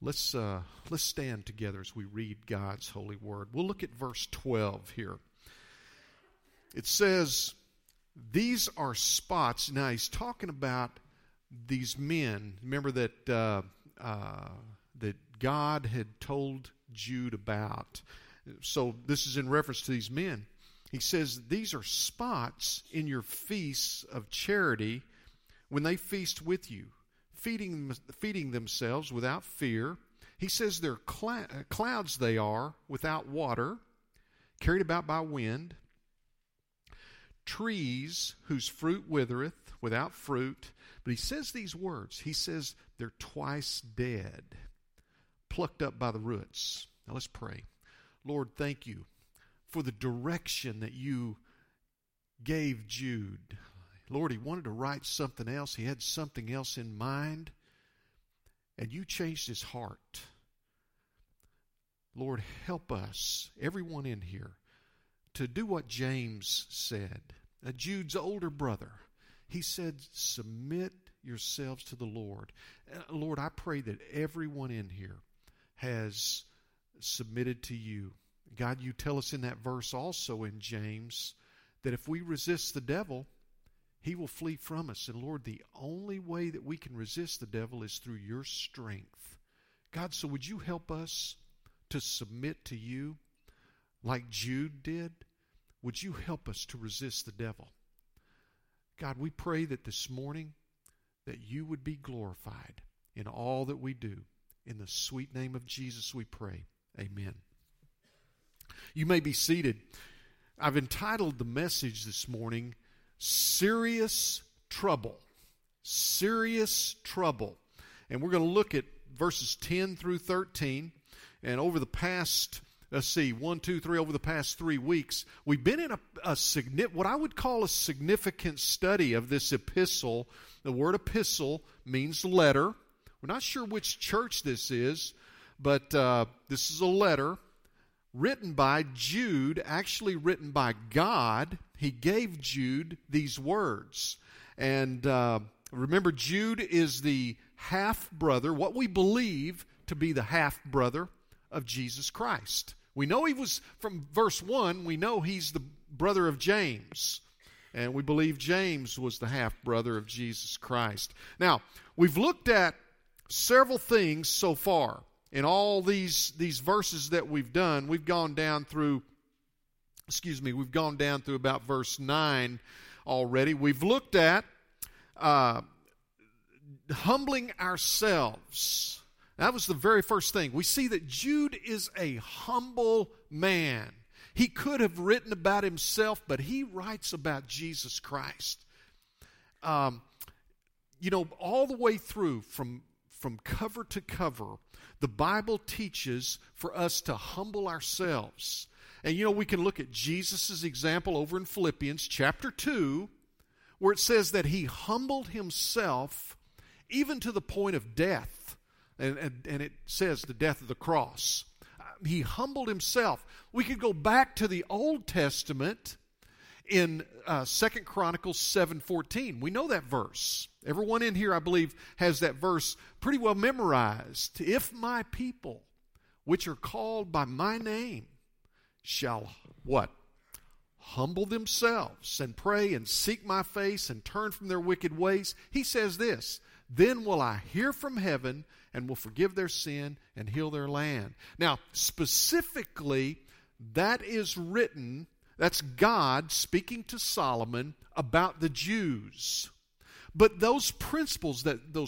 Let's stand together as we read God's holy word. We'll look at verse 12 here. It says, these are spots. Now, he's talking about these men. Remember that that God had told Jude about. So this is in reference to these men. He says, these are spots in your feasts of charity when they feast with you, feeding themselves without fear. He says they're clouds they are, without water, carried about by wind, trees whose fruit withereth, without fruit. But he says these words. He says they're twice dead, plucked up by the roots. Now let's pray. Lord, thank you for the direction that you gave Jude. Lord, he wanted to write something else. He had something else in mind, and you changed his heart. Lord, help us, everyone in here, to do what James said, Jude's older brother. He said, submit yourselves to the Lord. Lord, I pray that everyone in here has submitted to you. God, you tell us in that verse also in James that if we resist the devil, he will flee from us. And Lord, the only way that we can resist the devil is through your strength. God, so would you help us to submit to you like Jude did? Would you help us to resist the devil? God, we pray that this morning that you would be glorified in all that we do. In the sweet name of Jesus we pray. Amen. You may be seated. I've entitled the message this morning, Serious Trouble. Serious Trouble. And we're going to look at verses 10 through 13. And over the past, over the past 3 weeks, we've been in what I would call a significant study of this epistle. The word epistle means letter. We're not sure which church this is, but this is a letter written by Jude, actually written by God. He gave Jude these words. And remember, Jude is the half-brother, what we believe to be the half-brother of Jesus Christ. We know he was, from verse 1, we know he's the brother of James. And we believe James was the half-brother of Jesus Christ. Now, we've looked at several things so far. In all these verses that we've done, we've gone down through about verse 9 already. We've looked at humbling ourselves. That was the very first thing. We see that Jude is a humble man. He could have written about himself, but he writes about Jesus Christ. All the way through from cover to cover, the Bible teaches for us to humble ourselves. And, we can look at Jesus' example over in Philippians chapter 2, where it says that he humbled himself even to the point of death. And it says the death of the cross. He humbled himself. We could go back to the Old Testament in 2 Chronicles 7:14. We know that verse. Everyone in here, I believe, has that verse pretty well memorized. If my people, which are called by my name, shall what? Humble themselves and pray and seek my face and turn from their wicked ways. He says this, then will I hear from heaven and will forgive their sin and heal their land. Now, specifically, that is written. That's God speaking to Solomon about the Jews. But those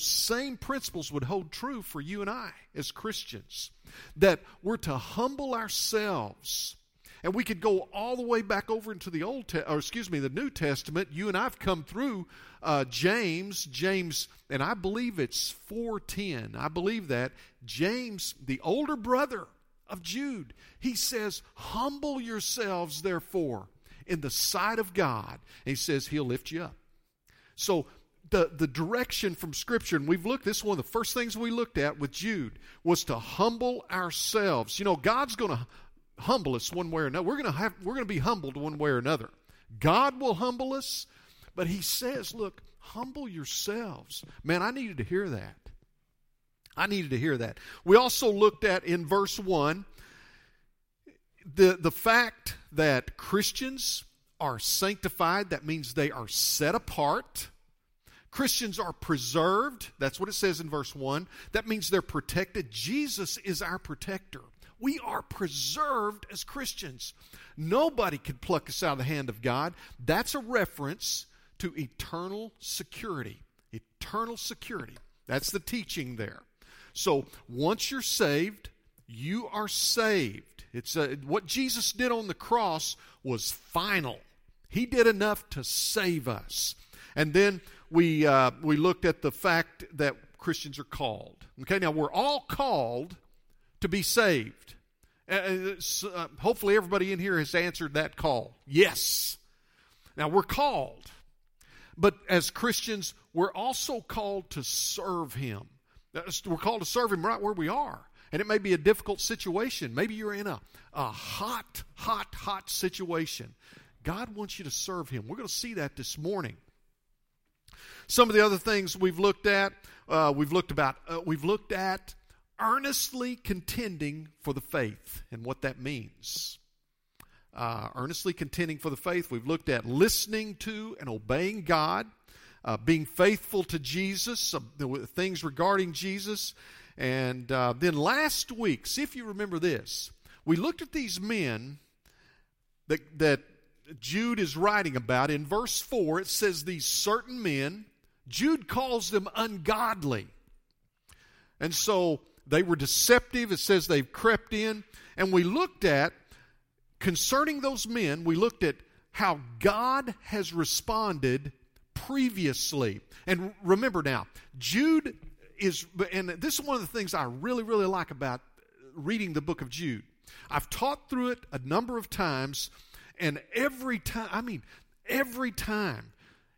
same principles would hold true for you and I as Christians, that we're to humble ourselves. And we could go all the way back over into the New Testament. You and I have come through James, and I believe it's 4:10. I believe that James, the older brother of Jude, he says, humble yourselves, therefore, in the sight of God. And he says he'll lift you up. So the direction from Scripture, and this is one of the first things we looked at with Jude, was to humble ourselves. God's going to humble us one way or another. We're going to be humbled one way or another. God will humble us, but he says, look, humble yourselves. Man, I needed to hear that. I needed to hear that. We also looked at, in verse 1, the fact that Christians are sanctified. That means they are set apart. Christians are preserved. That's what it says in verse 1. That means they're protected. Jesus is our protector. We are preserved as Christians. Nobody can pluck us out of the hand of God. That's a reference to eternal security. Eternal security. That's the teaching there. So once you're saved, you are saved. It's what Jesus did on the cross was final. He did enough to save us. And then we looked at the fact that Christians are called. Okay, now we're all called to be saved. Hopefully everybody in here has answered that call. Yes. Now we're called. But as Christians, we're also called to serve Him. We're called to serve Him right where we are. And it may be a difficult situation. Maybe you're in a hot situation. God wants you to serve Him. We're going to see that this morning. Some of the other things we've looked at, we've looked at earnestly contending for the faith and what that means. Earnestly contending for the faith. We've looked at listening to and obeying God, being faithful to Jesus, things regarding Jesus. And then last week, see if you remember this, we looked at these men that Jude is writing about. In verse 4, it says these certain men, Jude calls them ungodly. And so they were deceptive. It says they've crept in. And we looked at, concerning those men, we looked at how God has responded previously. And remember now, Jude is, and this is one of the things I really, really like about reading the book of Jude. I've taught through it a number of times, and every time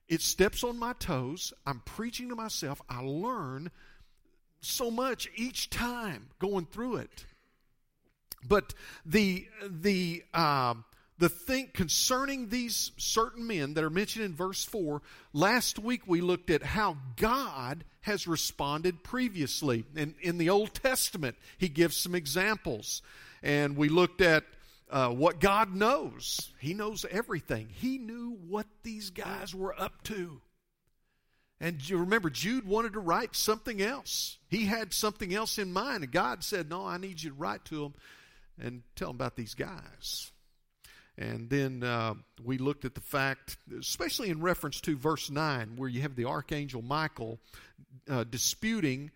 it steps on my toes. I'm preaching to myself. I learn so much each time going through it. But the thing concerning these certain men that are mentioned in verse 4, last week we looked at how God has responded previously. In the Old Testament, He gives some examples. And we looked at what God knows. He knows everything. He knew what these guys were up to. And you remember, Jude wanted to write something else. He had something else in mind. And God said, no, I need you to write to them and tell them about these guys. And then we looked at the fact, especially in reference to verse 9, where you have the archangel Michael disputing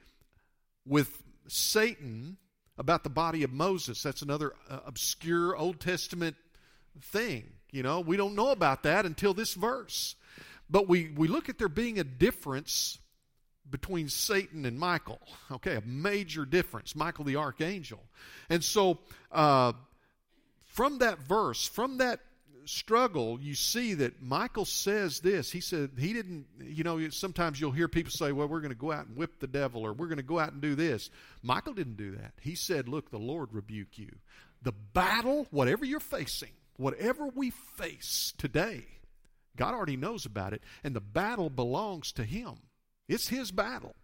with Satan about the body of Moses. That's another obscure Old Testament thing. You know, we don't know about that until this verse. But we look at there being a difference between Satan and Michael. Okay, a major difference. Michael the archangel. And so from that verse, from that struggle, you see that Michael says this. He said he didn't, you know, sometimes you'll hear people say, well, we're going to go out and whip the devil, or we're going to go out and do this. Michael didn't do that. He said, look, the Lord rebuke you. The battle, whatever you're facing, whatever we face today, God already knows about it, and the battle belongs to Him. It's His battle.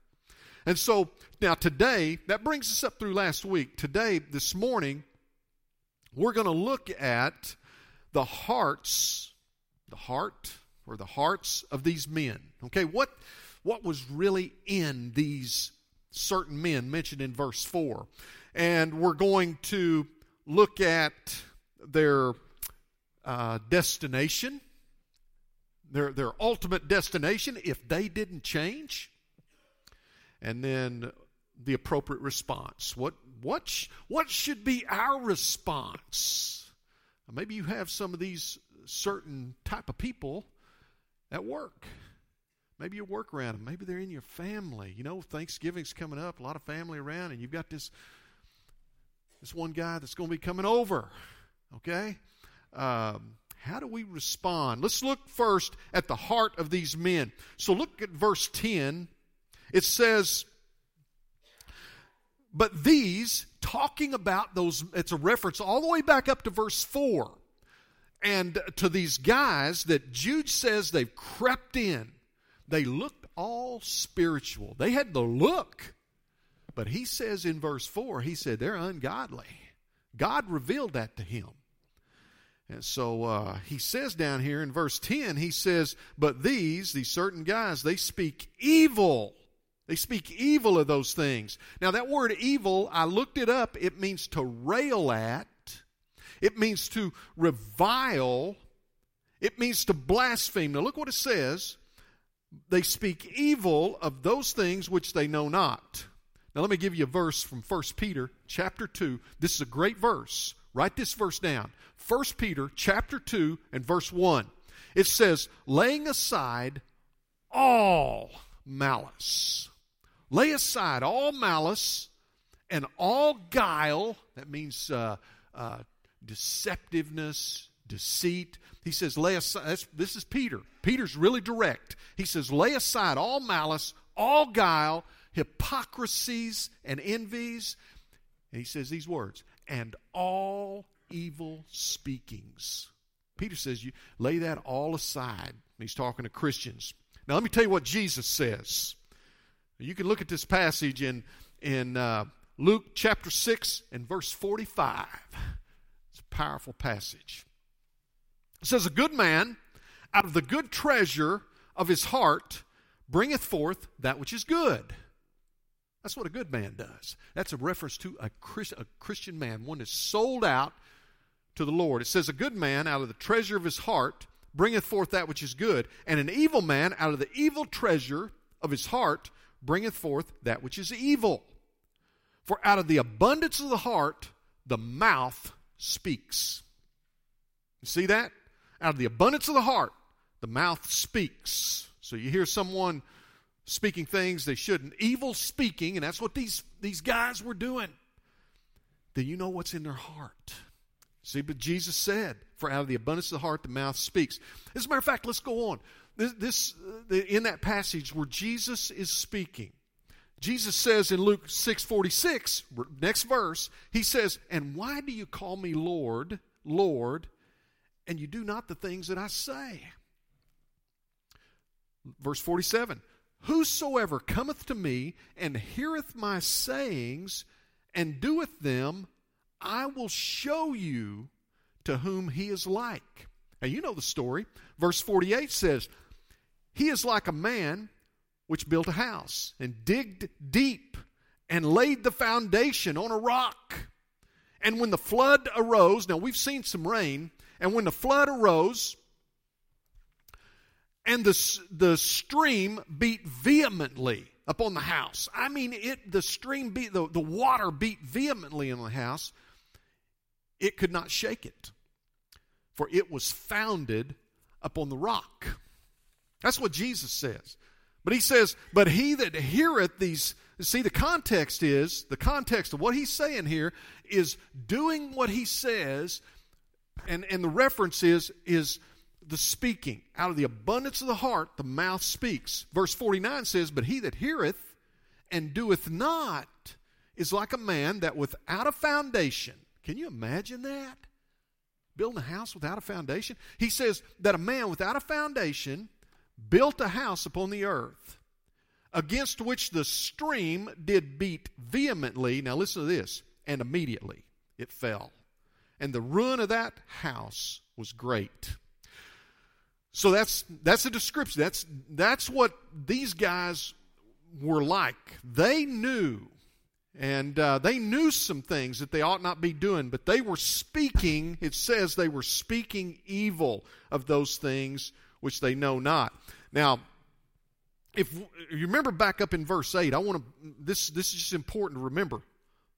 And so, now today, that brings us up through last week. Today, this morning, we're going to look at the hearts of these men. Okay, what was really in these certain men mentioned in verse 4? And we're going to look at their destination. Their ultimate destination, if they didn't change, and then the appropriate response. What should be our response? Maybe you have some of these certain type of people at work. Maybe you work around them. Maybe they're in your family. You know, Thanksgiving's coming up, a lot of family around, and you've got this one guy that's going to be coming over. Okay? How do we respond? Let's look first at the heart of these men. So look at verse 10. It says, but these, talking about those, it's a reference all the way back up to verse 4. And to these guys that Jude says they've crept in. They looked all spiritual. They had the look. But he says in verse 4, he said, they're ungodly. God revealed that to him. And so he says down here in verse 10, he says, but these certain guys, they speak evil. They speak evil of those things. Now that word evil, I looked it up. It means to rail at. It means to revile. It means to blaspheme. Now look what it says. They speak evil of those things which they know not. Now let me give you a verse from 1 Peter chapter 2. This is a great verse. Write this verse down. 1 Peter chapter 2 and verse 1. It says, laying aside all malice. Lay aside all malice and all guile. That means deceptiveness, deceit. He says, lay aside. This is Peter. Peter's really direct. He says, lay aside all malice, all guile, hypocrisies and envies. And he says these words, and all evil speakings. Peter says, you lay that all aside. He's talking to Christians. Now let me tell you what Jesus says. You can look at this passage in Luke chapter 6 and verse 45. It's a powerful passage. It says, a good man out of the good treasure of his heart bringeth forth that which is good. That's what a good man does. That's a reference to a Christian man, one that's sold out to the Lord. It says, a good man out of the treasure of his heart bringeth forth that which is good, and an evil man out of the evil treasure of his heart bringeth forth that which is evil. For out of the abundance of the heart, the mouth speaks. You see that? Out of the abundance of the heart, the mouth speaks. So you hear someone speaking things they shouldn't, evil speaking, and that's what these guys were doing. Then you know what's in their heart. See, but Jesus said, for out of the abundance of the heart, the mouth speaks. As a matter of fact, let's go on. In that passage where Jesus is speaking, Jesus says in Luke 6:46, next verse, he says, and why do you call me Lord, Lord, and you do not the things that I say? Verse 47, whosoever cometh to me and heareth my sayings and doeth them, I will show you to whom he is like. Now, you know the story. Verse 48 says, he is like a man which built a house and digged deep and laid the foundation on a rock. And when the flood arose, now we've seen some rain, and when the flood arose and the stream beat vehemently upon the house. I mean, the water beat vehemently in the house. It could not shake it, for it was founded upon the rock. That's what Jesus says. But he says, but he that heareth these, see, the context of what he's saying here is doing what he says, and the reference is the speaking. Out of the abundance of the heart, the mouth speaks. Verse 49 says, but he that heareth and doeth not is like a man that without a foundation. Can you imagine that? Building a house without a foundation? He says that a man without a foundation built a house upon the earth, against which the stream did beat vehemently. Now listen to this. And immediately it fell. And the ruin of that house was great. So that's a description. That's what these guys were like. They knew. And they knew some things that they ought not be doing, but they were speaking, it says they were speaking evil of those things which they know not. Now, if you remember back up in verse 8, this is just important to remember.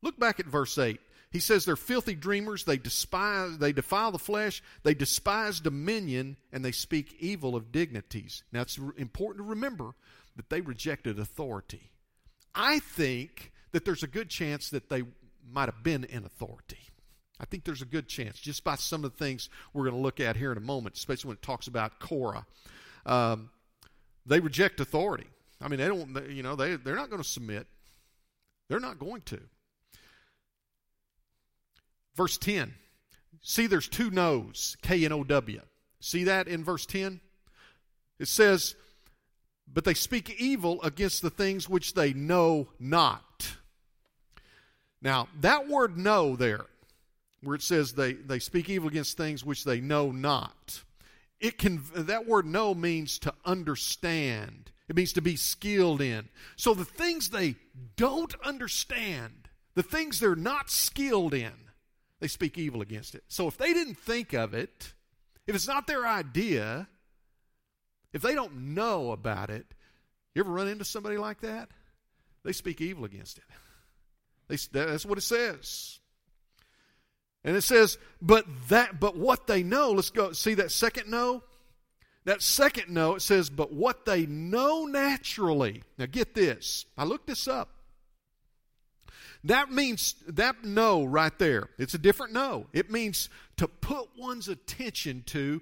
Look back at verse 8. He says they're filthy dreamers, they defile the flesh, they despise dominion, and they speak evil of dignities. Now, it's important to remember that they rejected authority. I think that there's a good chance that they might have been in authority. I think there's a good chance, just by some of the things we're going to look at here in a moment, especially when it talks about Korah. They reject authority. I mean, they're not going to submit. They're not going to. Verse 10. See, there's two no's, K-N-O-W. See that in verse 10? It says, but they speak evil against the things which they know not. Now, that word know there, where it says they speak evil against things which they know not, that word know means to understand. It means to be skilled in. So the things they don't understand, the things they're not skilled in, they speak evil against it. So if they didn't think of it, if it's not their idea, if they don't know about it, you ever run into somebody like that? They speak evil against it. That's what it says. And it says, but what they know, let's go see that second no. That second no, it says, but what they know naturally. Now get this. I looked this up. That means, that no right there, it's a different no. It means to put one's attention to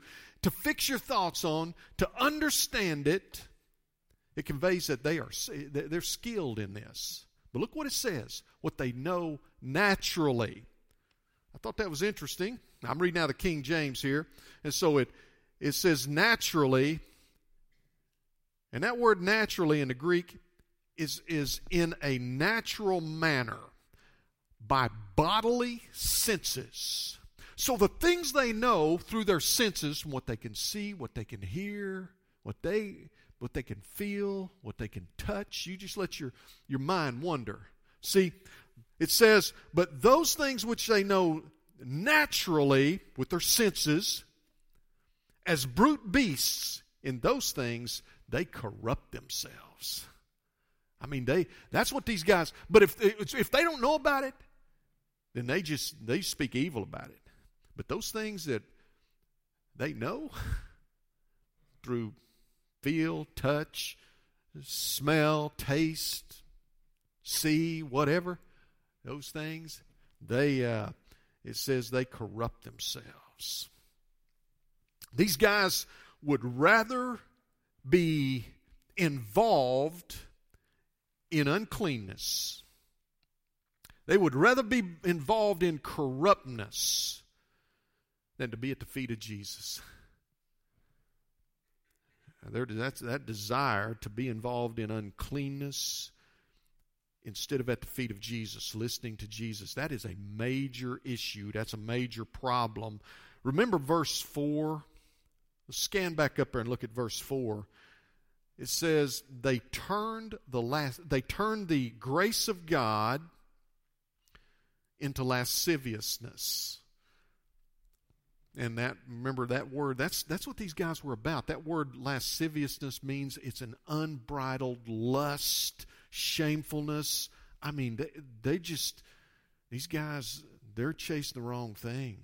fix your thoughts on, to understand it. It conveys that they're skilled in this. But look what it says, what they know naturally. I thought that was interesting. I'm reading out of King James here. And so it says naturally. And that word naturally in the Greek is in a natural manner, by bodily senses. So the things they know through their senses, what they can see, what they can hear, what they can feel, what they can touch. You just let your mind wander. See, it says, but those things which they know naturally with their senses, as brute beasts, in those things they corrupt themselves. I mean, that's what these guys, but if they don't know about it, then they speak evil about it. But those things that they know through feel, touch, smell, taste, see, whatever, those things, it says they corrupt themselves. These guys would rather be involved in uncleanness. They would rather be involved in corruptness than to be at the feet of Jesus. That desire to be involved in uncleanness instead of at the feet of Jesus, listening to Jesus, that is a major issue. That's a major problem. Remember verse 4? Let's scan back up there and look at verse 4. It says they turned the grace of God into lasciviousness. And that word, that's what these guys were about. That word lasciviousness means it's an unbridled lust, shamefulness. I mean, these guys, they're chasing the wrong thing.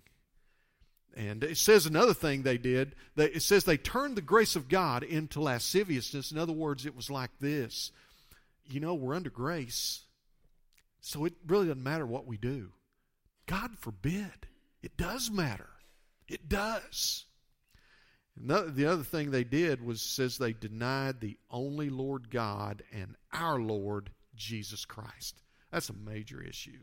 And it says another thing they did. It says they turned the grace of God into lasciviousness. In other words, it was like this. You know, we're under grace, so it really doesn't matter what we do. God forbid. It does matter. It does. And the other thing they did was, says they denied the only Lord God and our Lord Jesus Christ. That's a major issue.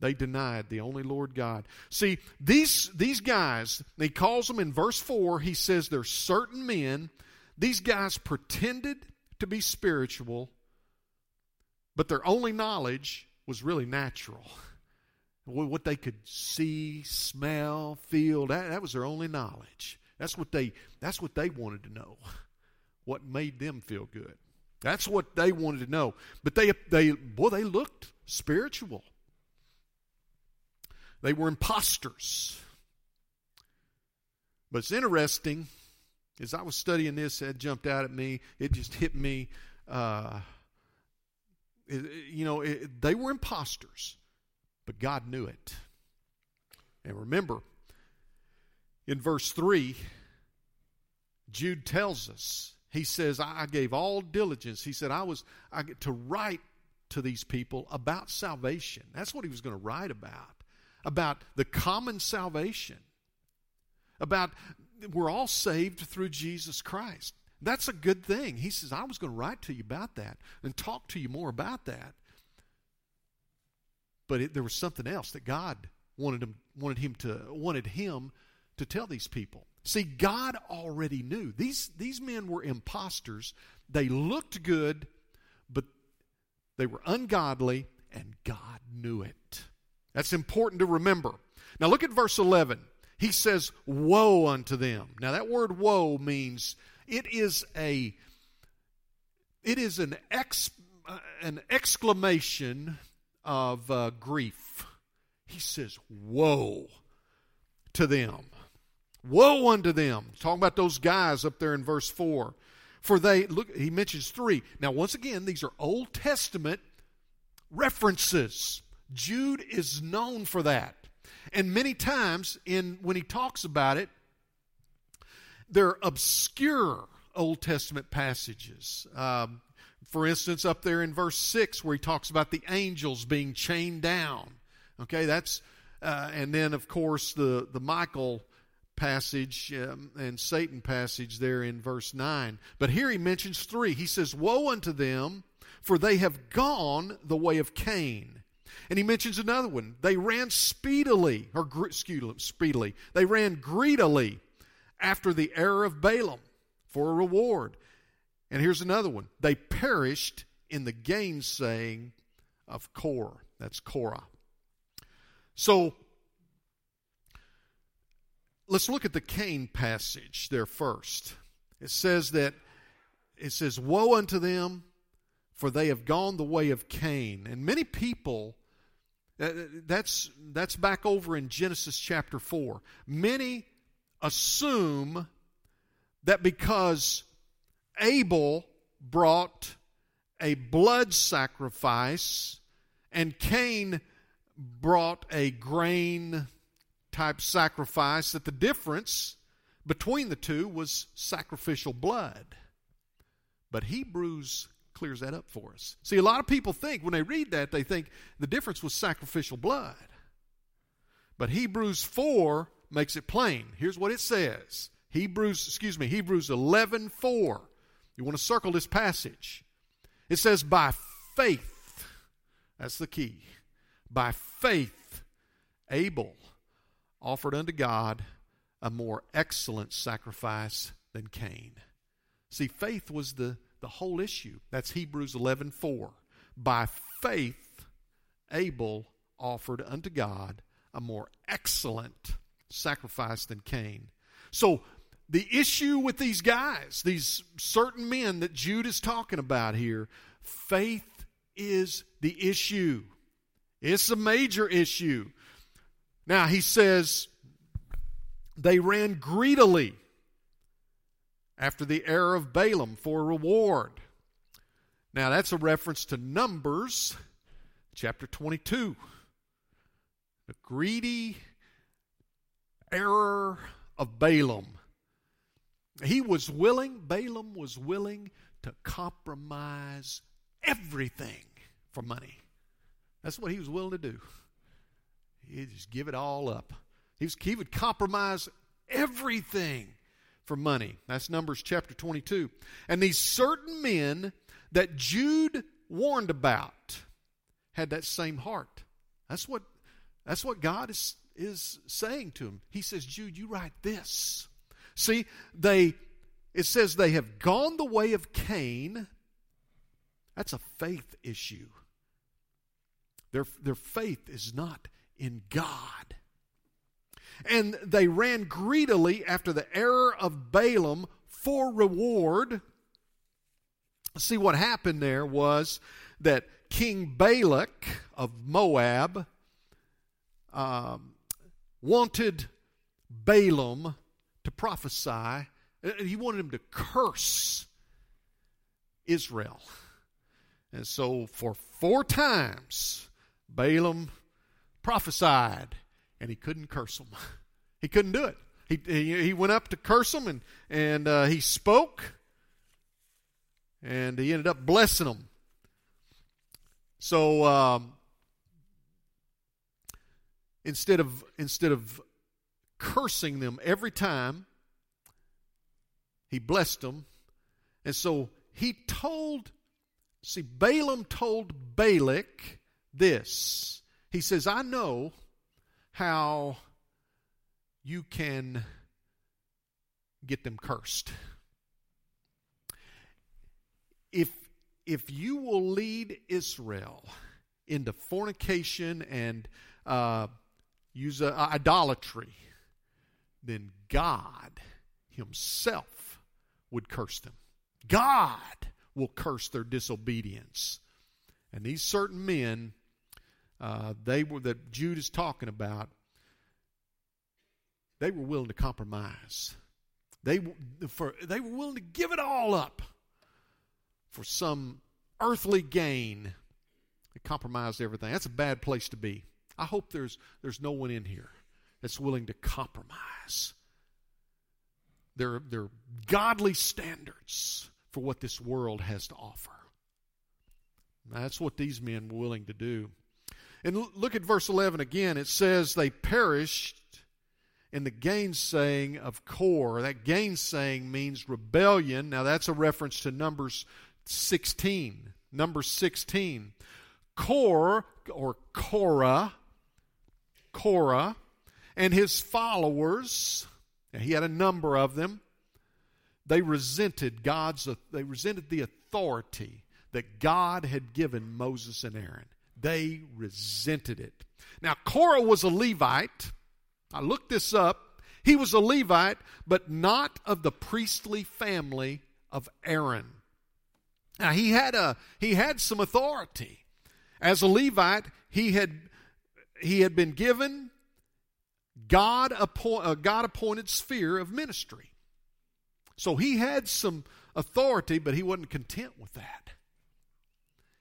They denied the only Lord God. See, these guys, he calls them in verse 4, he says they're certain men. These guys pretended to be spiritual, but their only knowledge was really natural. What they could see, smell, feel, that was their only knowledge. That's what they wanted to know, what made them feel good. That's what they wanted to know. But they looked spiritual. They were imposters. But it's interesting, as I was studying this, it jumped out at me. It just hit me. They were imposters, but God knew it. And remember, in verse 3, Jude tells us, he says, I gave all diligence. He said, I get to write to these people about salvation. That's what he was going to write about the common salvation, about we're all saved through Jesus Christ. That's a good thing. He says, I was going to write to you about that and talk to you more about that. But there was something else that God wanted him to tell these people. See, God already knew. These men were imposters. They looked good, but they were ungodly, and God knew it. That's important to remember. Now look at verse 11. He says, woe unto them. Now that word woe means it is an exclamation of grief. He says, woe to them. Woe unto them. Talking about those guys up there in verse 4. For they, look, he mentions 3. Now once again, these are Old Testament references. Jude is known for that. And many times when he talks about it, they're obscure Old Testament passages. For instance, up there in verse 6 where he talks about the angels being chained down. Okay, that's, and then of course the Michael passage and Satan passage there in verse 9. But here he mentions 3. He says, woe unto them, for they have gone the way of Cain. And he mentions another one. They ran speedily. They ran greedily after the error of Balaam for a reward. And here's another one. They perished in the gainsaying of Korah. That's Korah. So let's look at the Cain passage there first. It says, woe unto them, for they have gone the way of Cain. And many people, that's back over in Genesis chapter 4. Many assume that because Abel brought a blood sacrifice and Cain brought a grain-type sacrifice, that the difference between the two was sacrificial blood. But Hebrews clears that up for us. See, a lot of people think, when they read that, they think the difference was sacrificial blood. But Hebrews 4 makes it plain. Here's what it says. Hebrews 11:4. You want to circle this passage. It says, by faith, that's the key, by faith, Abel offered unto God a more excellent sacrifice than Cain. See, faith was the whole issue. That's Hebrews 11:4. By faith, Abel offered unto God a more excellent sacrifice than Cain. So the issue with these guys, these certain men that Jude is talking about here, faith is the issue. It's a major issue. Now, he says, they ran greedily after the error of Balaam for a reward. Now, that's a reference to Numbers chapter 22. The greedy error of Balaam. Balaam was willing to compromise everything for money. That's what he was willing to do. He'd just give it all up. He would compromise everything for money. That's Numbers chapter 22. And these certain men that Jude warned about had that same heart. That's what God is saying to him. He says, Jude, you write this. See, it says they have gone the way of Cain. That's a faith issue. Their faith is not in God. And they ran greedily after the error of Balaam for reward. See, what happened there was that King Balak of Moab wanted Balaam to prophesy. He wanted him to curse Israel. And so for 4 times, Balaam prophesied, and he couldn't curse them. He couldn't do it. He went up to curse them, and he spoke, and he ended up blessing them. So instead of cursing them every time, he blessed them, and so he told. See, Balaam told Balak this. He says, I know how you can get them cursed. If you will lead Israel into fornication and idolatry, then God himself would curse them. God will curse their disobedience. And these certain men that Jude is talking about, they were willing to compromise. They were willing to give it all up for some earthly gain. They compromised everything. That's a bad place to be. I hope there's no one in here that's willing to compromise their godly standards for what this world has to offer. Now, that's what these men were willing to do. And look at verse 11 again. It says, they perished in the gainsaying of Korah. That gainsaying means rebellion. Now, that's a reference to Numbers 16. Numbers 16. Korah and his followers, and he had a number of them, they resented the authority that God had given Moses and Aaron. They resented it. Now, Korah was a Levite. I looked this up. He was a Levite, but not of the priestly family of Aaron. Now, he had some authority. As a Levite, he had been given God-appointed sphere of ministry. So he had some authority, but he wasn't content with that.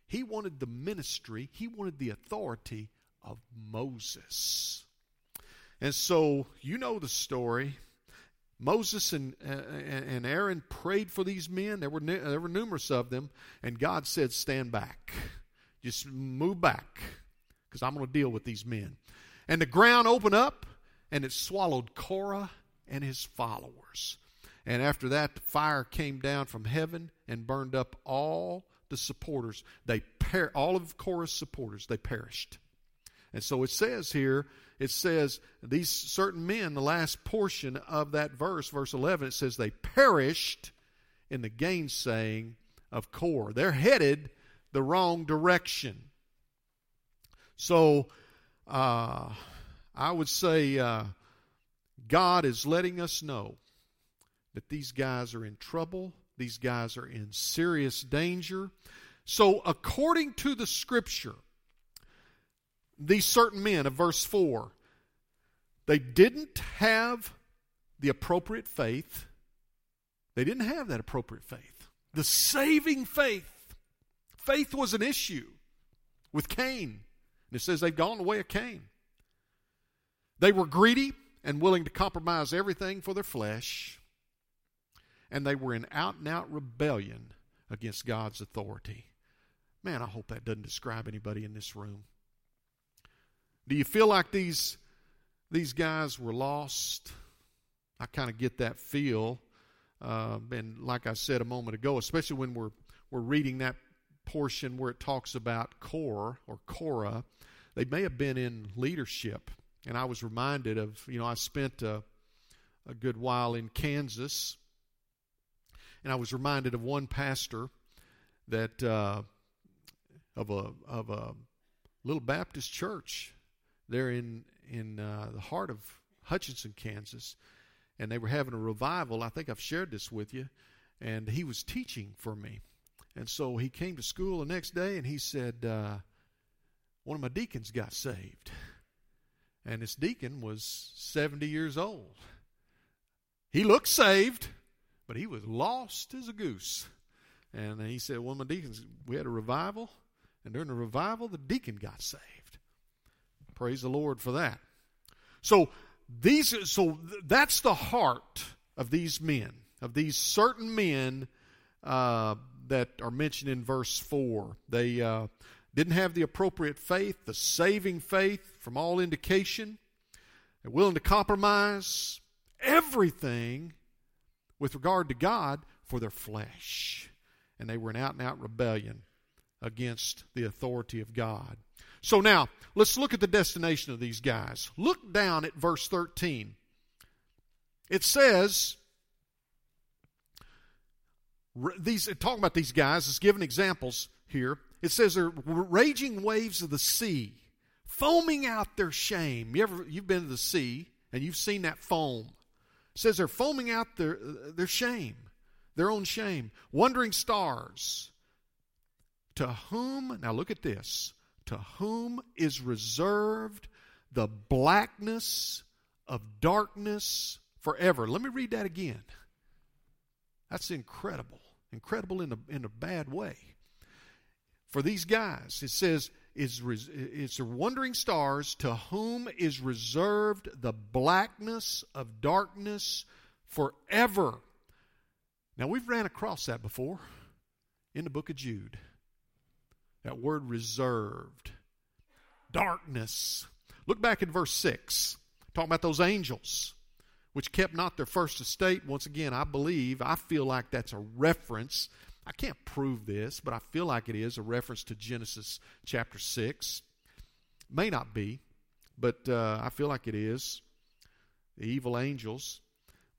He wanted the ministry. He wanted the authority of Moses. And so you know the story. Moses and Aaron prayed for these men. There were numerous of them. And God said, stand back. Just move back, because I'm going to deal with these men. And the ground opened up, and it swallowed Korah and his followers. And after that, the fire came down from heaven and burned up all the supporters. All of Korah's supporters, they perished. And so it says here, these certain men, the last portion of that verse, verse 11, it says they perished in the gainsaying of Korah. They're headed the wrong direction. So I would say God is letting us know that these guys are in trouble. These guys are in serious danger. So according to the Scripture, these certain men of verse 4, they didn't have the appropriate faith. They didn't have that appropriate faith. The saving faith. Faith was an issue with Cain. And it says they've gone the way of Cain. They were greedy and willing to compromise everything for their flesh. And they were in out-and-out rebellion against God's authority. Man, I hope that doesn't describe anybody in this room. Do you feel like these guys were lost? I kind of get that feel. And like I said a moment ago, especially when we're reading that portion where it talks about Korah, they may have been in leadership. And I was reminded of, I spent a good while in Kansas, and I was reminded of one pastor that of a little Baptist church there in the heart of Hutchinson, Kansas, and they were having a revival. I think I've shared this with you, and he was teaching for me. And so he came to school the next day, and he said, one of my deacons got saved. And this deacon was 70 years old. He looked saved, but he was lost as a goose. And he said, one of my deacons, we had a revival, and during the revival, the deacon got saved. Praise the Lord for that. So that's the heart of these men, of these certain men, that are mentioned in verse 4. They didn't have the appropriate faith, the saving faith from all indication. They're willing to compromise everything with regard to God for their flesh. And they were in out-and-out rebellion against the authority of God. So now, let's look at the destination of these guys. Look down at verse 13. It says... Talking about these guys is giving examples here. It says there were raging waves of the sea, foaming out their shame. You've been to the sea, and you've seen that foam. It says they're foaming out their shame, their own shame. Wandering stars, to whom, now look at this, to whom is reserved the blackness of darkness forever. Let me read that again. That's incredible. Incredible in a bad way. For these guys, it says, it's the wandering stars to whom is reserved the blackness of darkness forever. Now, we've ran across that before in the book of Jude. That word reserved. Darkness. Look back at verse 6. Talking about those angels, which kept not their first estate. Once again, I feel like that's a reference. I can't prove this, but I feel like it is a reference to Genesis chapter 6. May not be, but I feel like it is. The evil angels.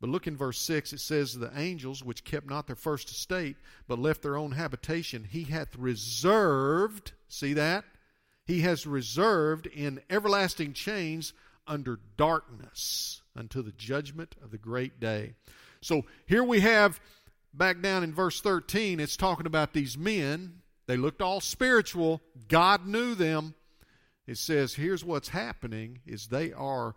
But look in verse 6. It says, the angels which kept not their first estate, but left their own habitation, he hath reserved, see that? He has reserved in everlasting chains under darkness until the judgment of the great day. So here we have, back down in verse 13, it's talking about these men. They looked all spiritual. God knew them. It says, here's what's happening, is they are,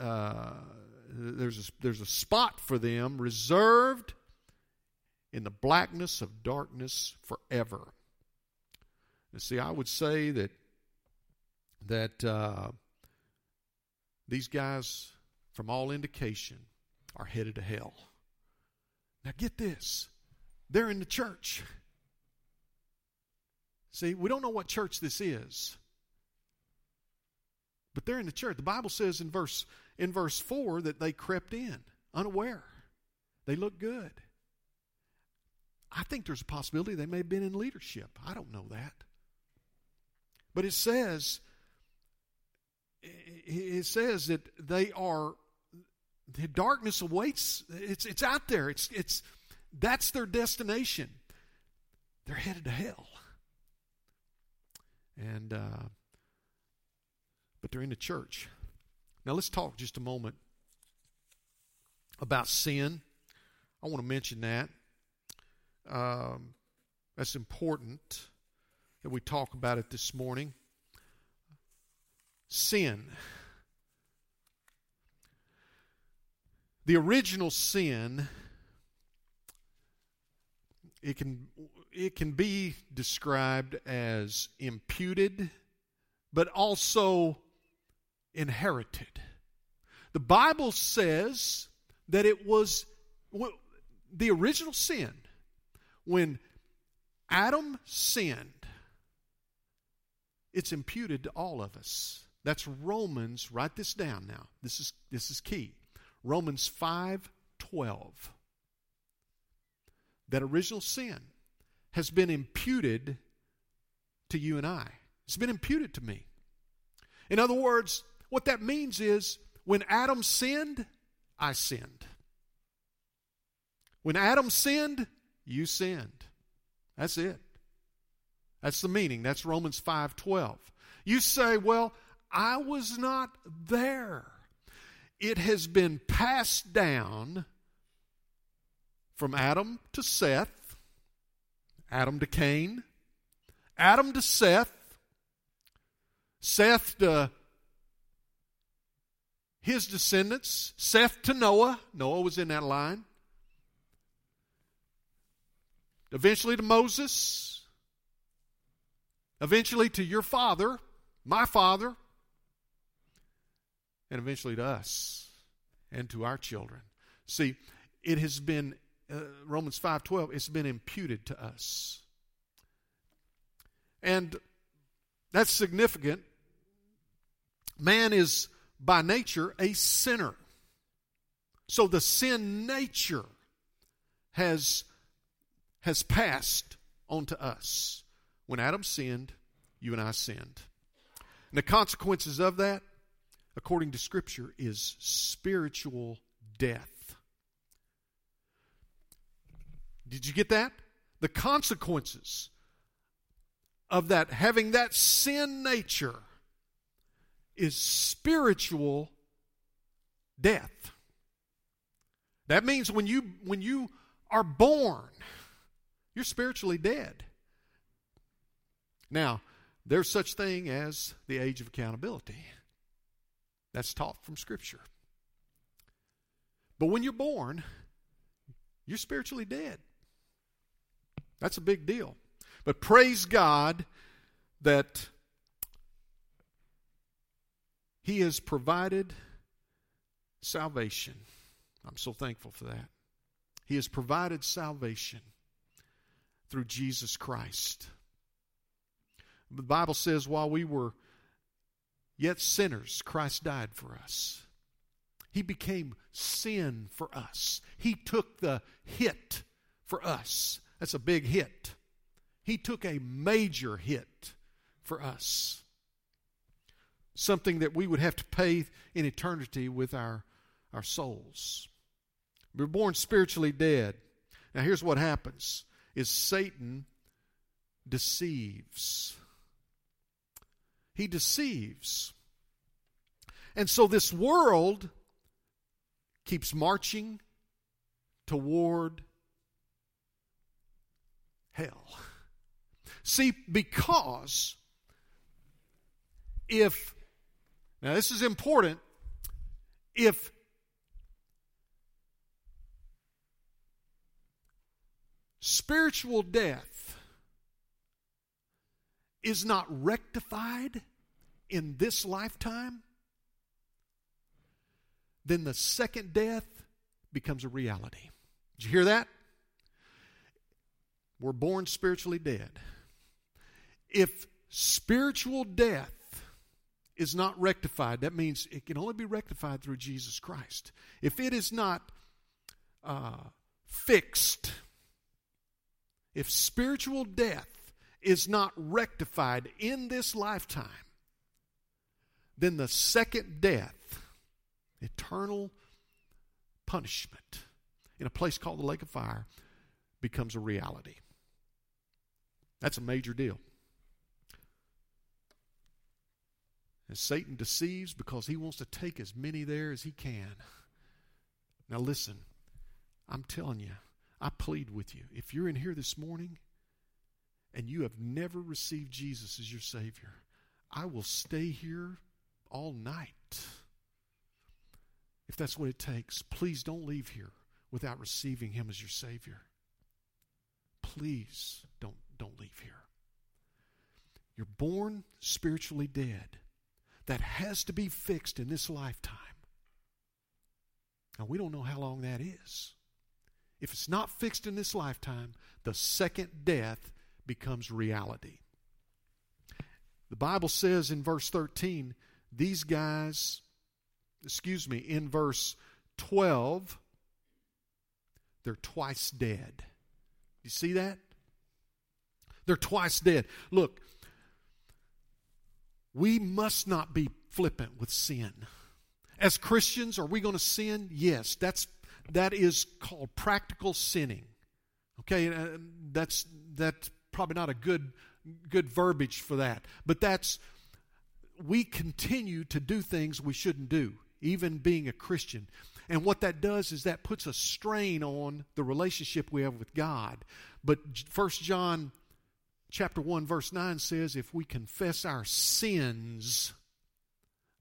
there's a spot for them reserved in the blackness of darkness forever. And see, I would say that these guys, from all indication, are headed to hell. Now get this. They're in the church. See, we don't know what church this is. But they're in the church. The Bible says in verse 4 that they crept in, unaware. They looked good. I think there's a possibility they may have been in leadership. I don't know that. But it says... It says that they are, the darkness awaits. It's out there. That's their destination. They're headed to hell. And but they're in the church. Now let's talk just a moment about sin. I want to mention that. That's important that we talk about it this morning. Sin. The original sin, it can be described as imputed, but also inherited. The Bible says that it was the original sin. When Adam sinned, it's imputed to all of us. That's Romans. Write this down now. This is key. Romans 5:12. That original sin has been imputed to you and I. It's been imputed to me. In other words, what that means is when Adam sinned, I sinned. When Adam sinned, you sinned. That's it. That's the meaning. That's Romans 5:12. You say, well, I was not there. It has been passed down from Adam to Seth, Adam to Cain, Adam to Seth, Seth to his descendants, Seth to Noah. Noah was in that line. Eventually to Moses. Eventually to your father, my father. And eventually to us and to our children. See, it has been, Romans 5:12, it's been imputed to us. And that's significant. Man is by nature a sinner. So the sin nature has passed on to us. When Adam sinned, you and I sinned. And the consequences of that, according to Scripture, is spiritual death. Did you get that? The consequences of that, having that sin nature, is spiritual death. That means when you are born, you're spiritually dead. Now, there's such thing as the age of accountability. That's taught from Scripture. But when you're born, you're spiritually dead. That's a big deal. But praise God that He has provided salvation. I'm so thankful for that. He has provided salvation through Jesus Christ. The Bible says, while we were yet sinners, Christ died for us. He became sin for us. He took the hit for us. That's a big hit. He took a major hit for us. Something that we would have to pay in eternity with our souls. We're born spiritually dead. Now here's what happens, is Satan deceives. He deceives. And so this world keeps marching toward hell. See, because if, now this is important, if spiritual death is not rectified in this lifetime, then the second death becomes a reality. Did you hear that? We're born spiritually dead. If spiritual death is not rectified, that means it can only be rectified through Jesus Christ. If it is not fixed, if spiritual death is not rectified in this lifetime, then the second death, eternal punishment in a place called the lake of fire, becomes a reality. That's a major deal. And Satan deceives because he wants to take as many there as he can. Now listen, I'm telling you, I plead with you. If you're in here this morning and you have never received Jesus as your Savior, I will stay here all night. If that's what it takes, please don't leave here without receiving Him as your Savior. Please don't leave here. You're born spiritually dead. That has to be fixed in this lifetime. Now, we don't know how long that is. If it's not fixed in this lifetime, the second death becomes reality. The Bible says in verse 13, in verse 12, they're twice dead. You see that? They're twice dead. Look, we must not be flippant with sin. As Christians, are we going to sin? Yes, that is called practical sinning. Okay, that's probably not a good verbiage for that. But we continue to do things we shouldn't do, even being a Christian. And what that does is that puts a strain on the relationship we have with God. But 1 John chapter 1, verse 9 says, if we confess our sins,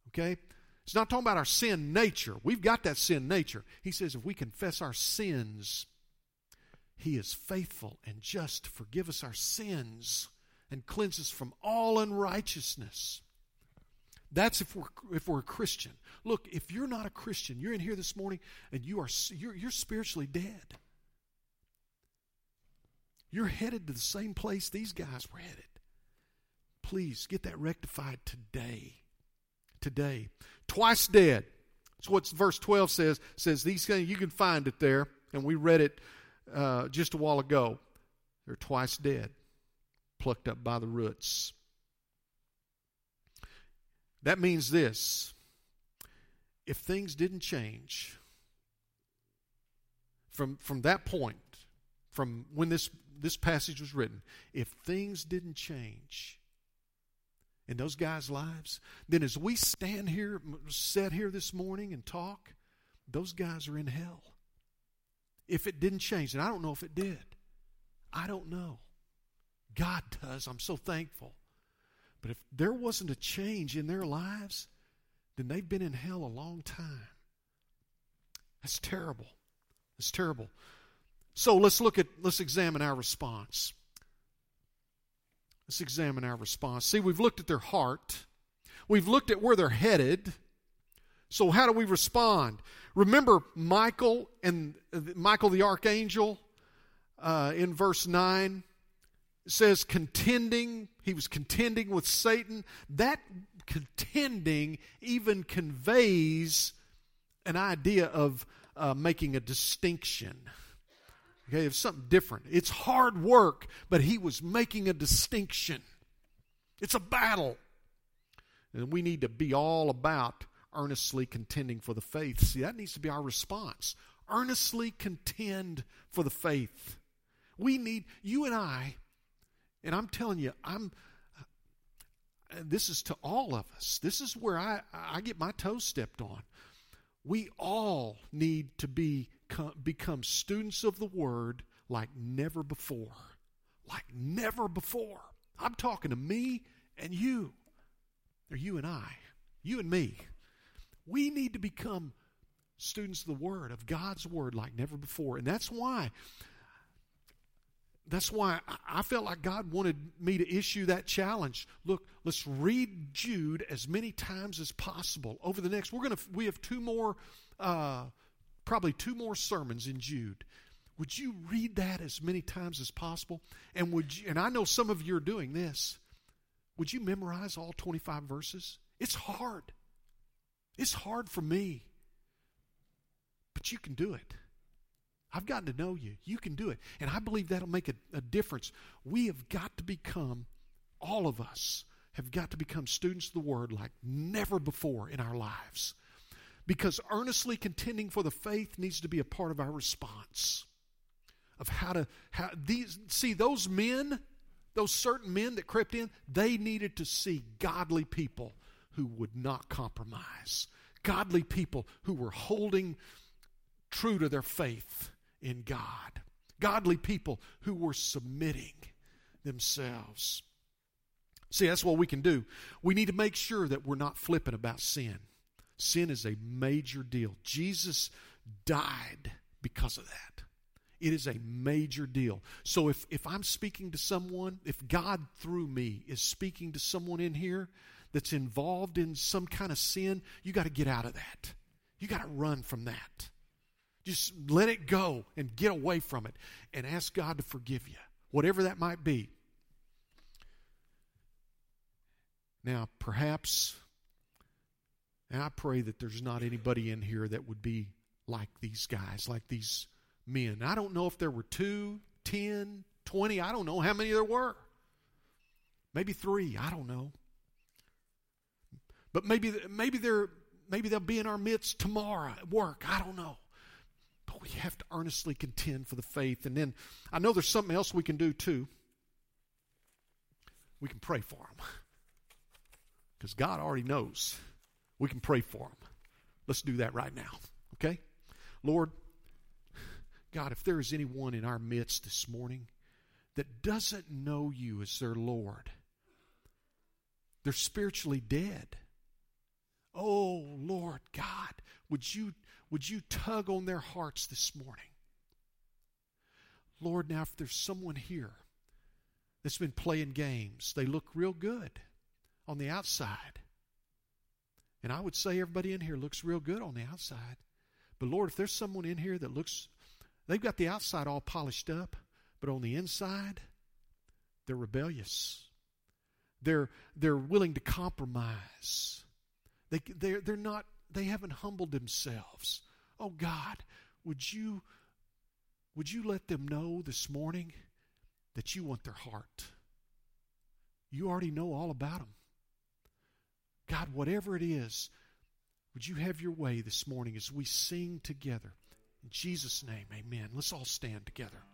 okay? It's not talking about our sin nature. We've got that sin nature. He says, if we confess our sins, He is faithful and just to forgive us our sins and cleanse us from all unrighteousness. That's if we're a Christian. Look, if you're not a Christian, you're in here this morning and you're spiritually dead. You're headed to the same place these guys were headed. Please get that rectified today. Today. Twice dead. That's what verse 12 says. Says these things, you can find it there. And we read it just a while ago. They're twice dead, plucked up by the roots. That means this. If things didn't change from that point, from when this passage was written, if things didn't change in those guys' lives, then as we stand here, sit here this morning and talk, those guys are in hell. If it didn't change, and I don't know if it did. I don't know. God does. I'm so thankful. But if there wasn't a change in their lives, then they've been in hell a long time. That's terrible. It's terrible. So let's examine our response. Let's examine our response. See, we've looked at their heart. We've looked at where they're headed. So how do we respond? Remember Michael the archangel in verse 9? It says contending. He was contending with Satan. That contending even conveys an idea of making a distinction. Okay, it's something different. It's hard work, but he was making a distinction. It's a battle. And we need to be all about earnestly contending for the faith. See, that needs to be our response. Earnestly contend for the faith. We need, you and I, and I'm telling you, this is to all of us. This is where I get my toes stepped on. We all need to become students of the Word like never before. Like never before. I'm talking to me and you. Or you and I. You and me. We need to become students of the Word, of God's Word, like never before. And that's why I felt like God wanted me to issue that challenge. Look, let's read Jude as many times as possible. Over the next, we have probably two more sermons in Jude. Would you read that as many times as possible? And and I know some of you are doing this. Would you memorize all 25 verses? It's hard. It's hard for me. But you can do it. I've gotten to know you. You can do it. And I believe that'll make a difference. We have got to become, all of us, have got to become students of the Word like never before in our lives. Because earnestly contending for the faith needs to be a part of our response. Of those certain men that crept in, they needed to see godly people who would not compromise. Godly people who were holding true to their faith in God. Godly people who were submitting themselves. See, that's what we can do. We need to make sure that we're not flippant about sin. Sin is a major deal. Jesus died because of that. It is a major deal. So if I'm speaking to someone, if God through me is speaking to someone in here that's involved in some kind of sin, you got to get out of that. You got to run from that. Just let it go and get away from it and ask God to forgive you, whatever that might be. Now, perhaps, and I pray that there's not anybody in here that would be like these guys, like these men. I don't know if there were 2, 10, 20. I don't know how many there were. Maybe 3. I don't know. But maybe they'll be in our midst tomorrow at work. I don't know. But we have to earnestly contend for the faith. And then I know there's something else we can do too. We can pray for them. Because God already knows. We can pray for them. Let's do that right now. Okay? Lord, God, if there is anyone in our midst this morning that doesn't know you as their Lord, they're spiritually dead. Oh, Lord God, would you tug on their hearts this morning? Lord, now if there's someone here that's been playing games, they look real good on the outside. And I would say everybody in here looks real good on the outside. But Lord, if there's someone in here that they've got the outside all polished up, but on the inside, they're rebellious. They're willing to compromise. They haven't humbled themselves. Oh God, would you let them know this morning that you want their heart? You already know all about them. God, whatever it is, would you have your way this morning as we sing together? In Jesus' name, amen. Let's all stand together.